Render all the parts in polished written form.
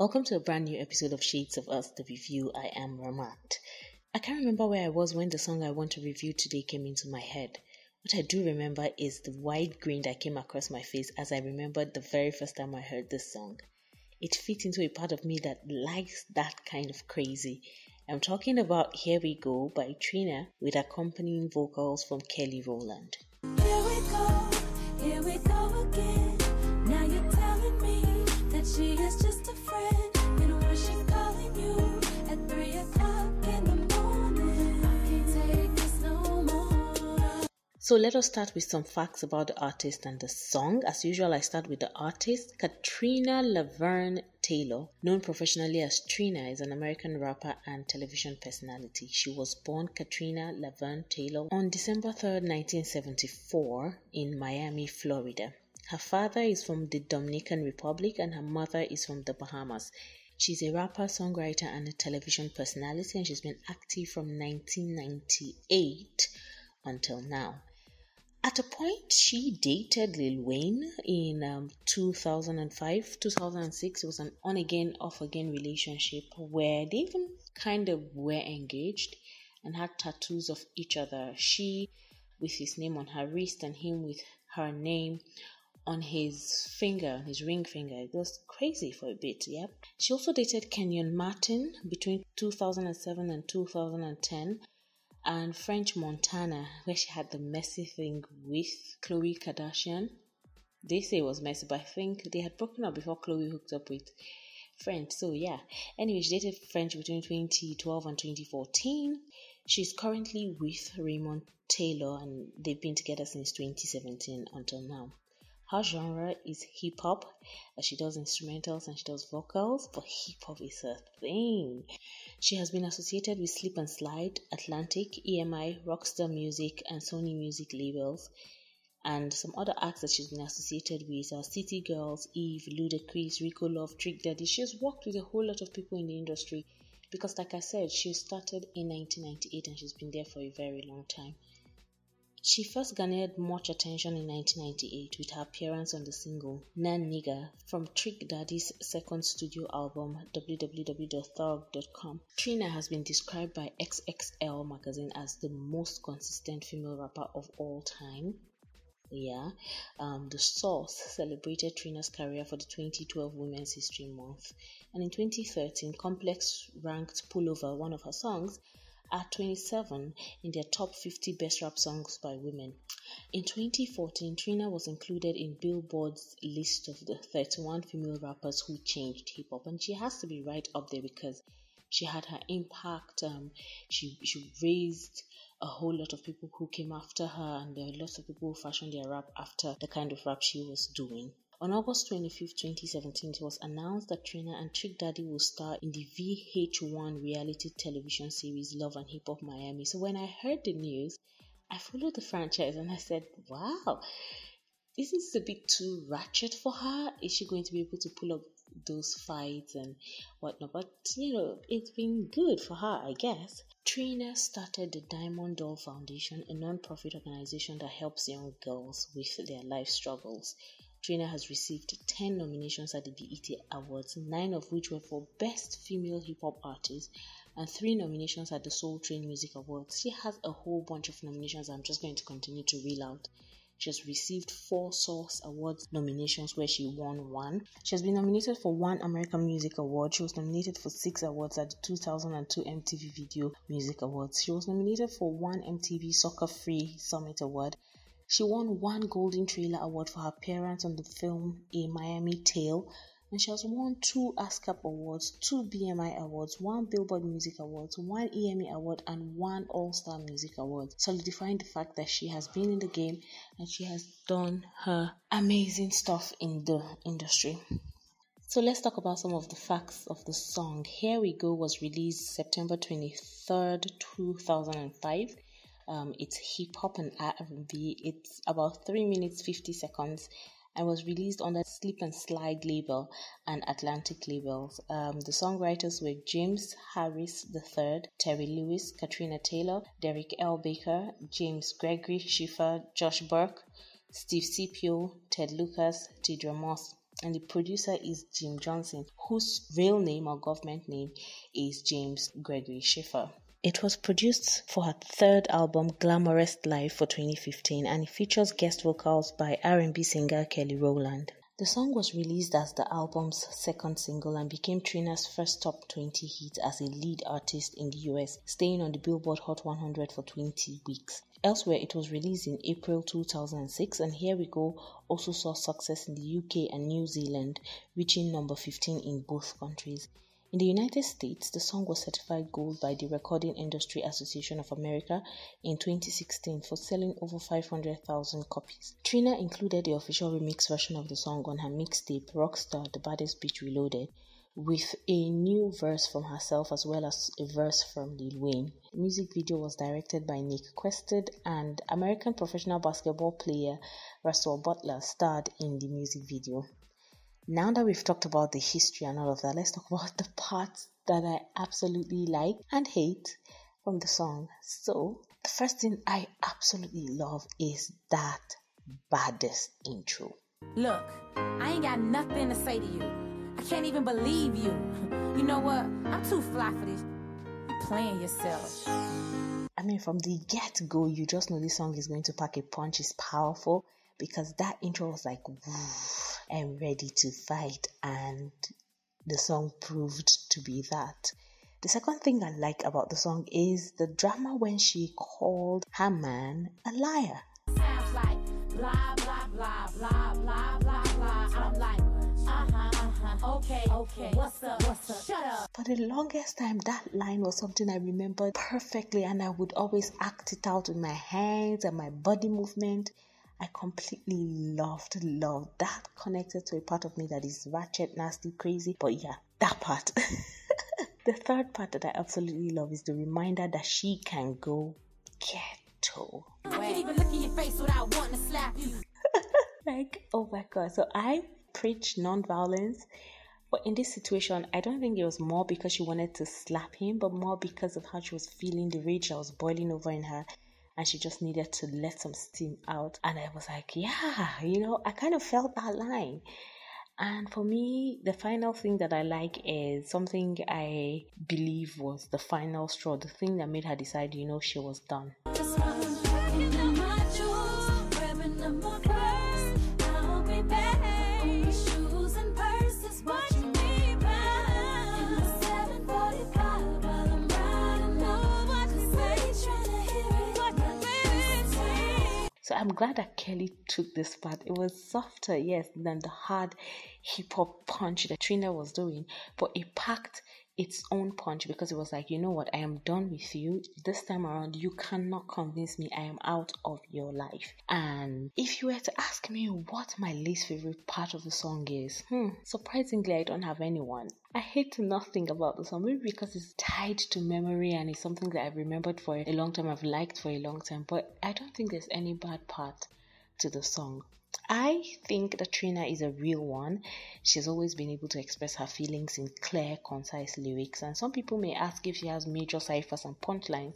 Welcome to a brand new episode of Shades of Us, The Review. I am Ramat. I can't remember where I was when the song I want to review today came into my head. What I do remember is the wide grin that came across my face as I remembered the very first time I heard this song. It fits into a part of me that likes that kind of crazy. I'm talking about Here We Go by Trina with accompanying vocals from Kelly Rowland. Here we go again. Now you're telling me that she is just a friend. You know why she's calling you at 3 o'clock in the morning. I can't take this no more. So let us start with some facts about the artist and the song. As usual, I start with the artist, Katrina Laverne Taylor, known professionally as Trina, is an American rapper and television personality. She was born Katrina Laverne Taylor on December 3, 1974 in Miami, Florida. Her father is from the Dominican Republic and her mother is from the Bahamas. She's a rapper, songwriter, and a television personality, and she's been active from 1998 until now. At a point, she dated Lil Wayne in 2005. 2006 was an on-again, off-again relationship where they even kind of were engaged and had tattoos of each other. She with his name on her wrist and him with her name on his finger, on his ring finger. It was crazy for a bit, yep. She also dated Kenyon Martin between 2007 and 2010. And French Montana, where she had the messy thing with Khloé Kardashian. They say it was messy, but I think they had broken up before Khloé hooked up with French. So yeah. Anyway, she dated French between 2012 and 2014. She's currently with Raymond Taylor, and they've been together since 2017 until now. Her genre is hip-hop. She does instrumentals and she does vocals, but hip-hop is her thing. She has been associated with Slip and Slide, Atlantic, EMI, Rockstar Music, and Sony Music labels. And some other acts that she's been associated with are City Girls, Eve, Ludacris, Rico Love, Trick Daddy. She's worked with a whole lot of people in the industry because, like I said, she started in 1998 and she's been there for a very long time. She first garnered much attention in 1998 with her appearance on the single Nan Nigga from Trick Daddy's second studio album, www.thug.com. Trina has been described by XXL Magazine as the most consistent female rapper of all time. Yeah, The Source celebrated Trina's career for the 2012 Women's History Month. And in 2013, Complex ranked Pullover, one of her songs, at 27 in their top 50 best rap songs by women. In 2014, Trina was included in Billboard's list of the 31 female rappers who changed hip-hop, and she has to be right up there because she had her impact. She raised a whole lot of people who came after her, and there are lots of people who fashioned their rap after the kind of rap she was doing. On August 25, 2017, it was announced that Trina and Trick Daddy will star in the VH1 reality television series Love and Hip Hop Miami. So when I heard the news, I followed the franchise and I said, wow, isn't this a bit too ratchet for her? Is she going to be able to pull up those fights and whatnot? But, you know, it's been good for her, I guess. Trina started the Diamond Doll Foundation, a non-profit organization that helps young girls with their life struggles. Trina has received 10 nominations at the BET Awards, 9 of which were for Best Female Hip Hop Artist, and 3 nominations at the Soul Train Music Awards. She has a whole bunch of nominations I'm just going to continue to reel out. She has received 4 Source Awards nominations where she won 1. She has been nominated for 1 American Music Award. She was nominated for 6 awards at the 2002 MTV Video Music Awards. She was nominated for 1 MTV Soccer Free Summit Award. She won 1 Golden Trailer Award for her appearance on the film A Miami Tale, and she has won 2 ASCAP Awards, 2 BMI Awards, 1 Billboard Music Awards, 1 EMI Award, and 1 All-Star Music Award, solidifying the fact that she has been in the game and she has done her amazing stuff in the industry. So let's talk about some of the facts of the song. Here We Go was released September 23rd, 2005. It's hip-hop and R&B. It's about 3 minutes 50 seconds and was released on the Slip and Slide label and Atlantic labels. The songwriters were James Harris III, Terry Lewis, Katrina Taylor, Derek L. Baker, James Gregory Schiffer, Josh Burke, Steve Scipio, Ted Lucas, Tidra Moss. and the producer is Jim Johnson, whose real name or government name is James Gregory Schiffer. It was produced for her third album, Glamorous Life, for 2015, and it features guest vocals by R&B singer Kelly Rowland. The song was released as the album's second single and became Trina's first top 20 hit as a lead artist in the US, staying on the Billboard Hot 100 for 20 weeks. Elsewhere, it was released in April 2006, and Here We Go also saw success in the UK and New Zealand, reaching number 15 in both countries. In the United States, the song was certified gold by the Recording Industry Association of America in 2016 for selling over 500,000 copies. Trina included the official remix version of the song on her mixtape Rockstar: The Baddest Bitch Reloaded, with a new verse from herself as well as a verse from Lil Wayne. The music video was directed by Nick Quested, and American professional basketball player Russell Butler starred in the music video. Now that we've talked about the history and all of that, let's talk about the parts that I absolutely like and hate from the song. So, the first thing I absolutely love is that baddest intro. Look, I ain't got nothing to say to you. I can't even believe you. You know what? I'm too fly for this. You're playing yourself. I mean, from the get-go, you just know this song is going to pack a punch. It's powerful because that intro was like, woo, I'm ready to fight, and the song proved to be that. The second thing I like about the song is the drama when she called her man a liar. Sounds like blah blah blah blah blah blah blah. I'm like, okay, what's up, shut up. For the longest time, that line was something I remembered perfectly, and I would always act it out with my hands and my body movement. I completely loved that. Connected to a part of me that is ratchet, nasty, crazy, but yeah, that part. The third part that I absolutely love is the reminder that she can go ghetto. I can't even look in your face without wanting to slap you. Like, oh my God. So I preach non-violence, but in this situation, I don't think it was more because she wanted to slap him, but more because of how she was feeling, the rage that was boiling over in her. And she just needed to let some steam out. And I was like, yeah, you know, I kind of felt that line. And for me, the final thing that I like is something I believe was the final straw, the thing that made her decide, you know, she was done. So I'm glad that Kelly took this part. It was softer, yes, than the hard hip-hop punch that Trina was doing. But it packed its own punch because it was like, you know what, I am done with you. This time around, you cannot convince me. I am out of your life. And if you were to ask me what my least favorite part of the song is, surprisingly, I don't have anyone. I hate nothing about the song, maybe because it's tied to memory and it's something that I've remembered for a long time, I've liked for a long time, but I don't think there's any bad part to the song. I think that Trina is a real one. She's always been able to express her feelings in clear, concise lyrics, and some people may ask if she has major ciphers and punchlines,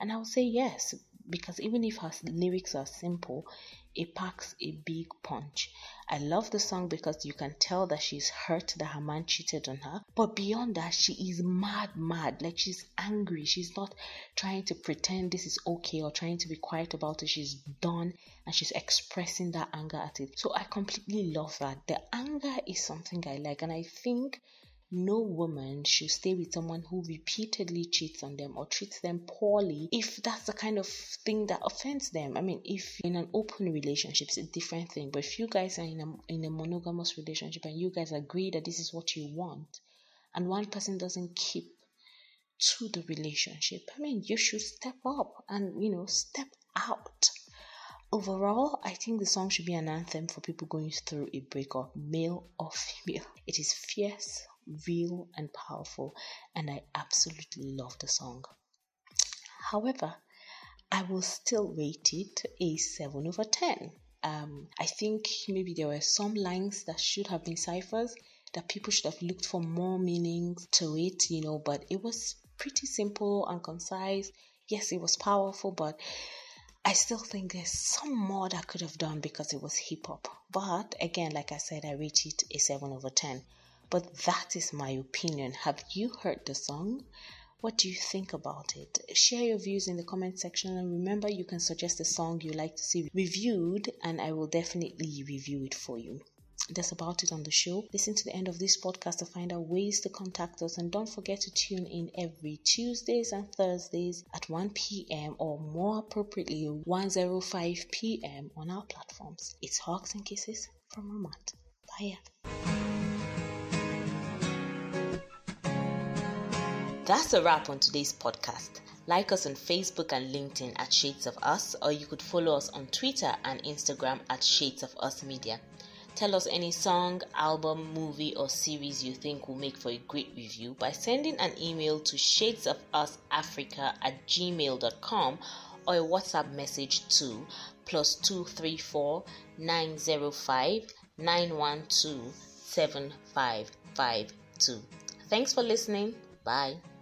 and I would say yes, because even if her lyrics are simple, it packs a big punch. I love the song because you can tell that she's hurt that her man cheated on her. But beyond that, she is mad. Like, she's angry. She's not trying to pretend this is okay or trying to be quiet about it. She's done and she's expressing that anger at it. So I completely love that. The anger is something I like, and I think no woman should stay with someone who repeatedly cheats on them or treats them poorly if that's the kind of thing that offends them. I mean, if in an open relationship, it's a different thing. But if you guys are in a monogamous relationship and you guys agree that this is what you want and one person doesn't keep to the relationship, I mean, you should step up and, you know, step out. Overall, I think the song should be an anthem for people going through a breakup, male or female. It is fierce, real and powerful, and I absolutely love the song. However, I will still rate it a 7/10. I think maybe there were some lines that should have been ciphers, that people should have looked for more meaning to it, you know, but it was pretty simple and concise. Yes, it was powerful, but I still think there's some more that could have done because it was hip hop. But again, like I said, I rate it a 7/10. But that is my opinion. Have you heard the song? What do you think about it? Share your views in the comment section, and remember you can suggest a song you like to see reviewed and I will definitely review it for you. That's about it on the show. Listen to the end of this podcast to find out ways to contact us, and don't forget to tune in every Tuesdays and Thursdays at 1 p.m. or more appropriately 1:05 p.m. on our platforms. It's Hugs and Kisses from Ramat. Bye. That's a wrap on today's podcast. Like us on Facebook and LinkedIn at Shades of Us, or you could follow us on Twitter and Instagram at Shades of Us Media. Tell us any song, album, movie, or series you think will make for a great review by sending an email to shadesofusafrica@gmail.com or a WhatsApp message to +234 905 912 7552. Thanks for listening. Bye.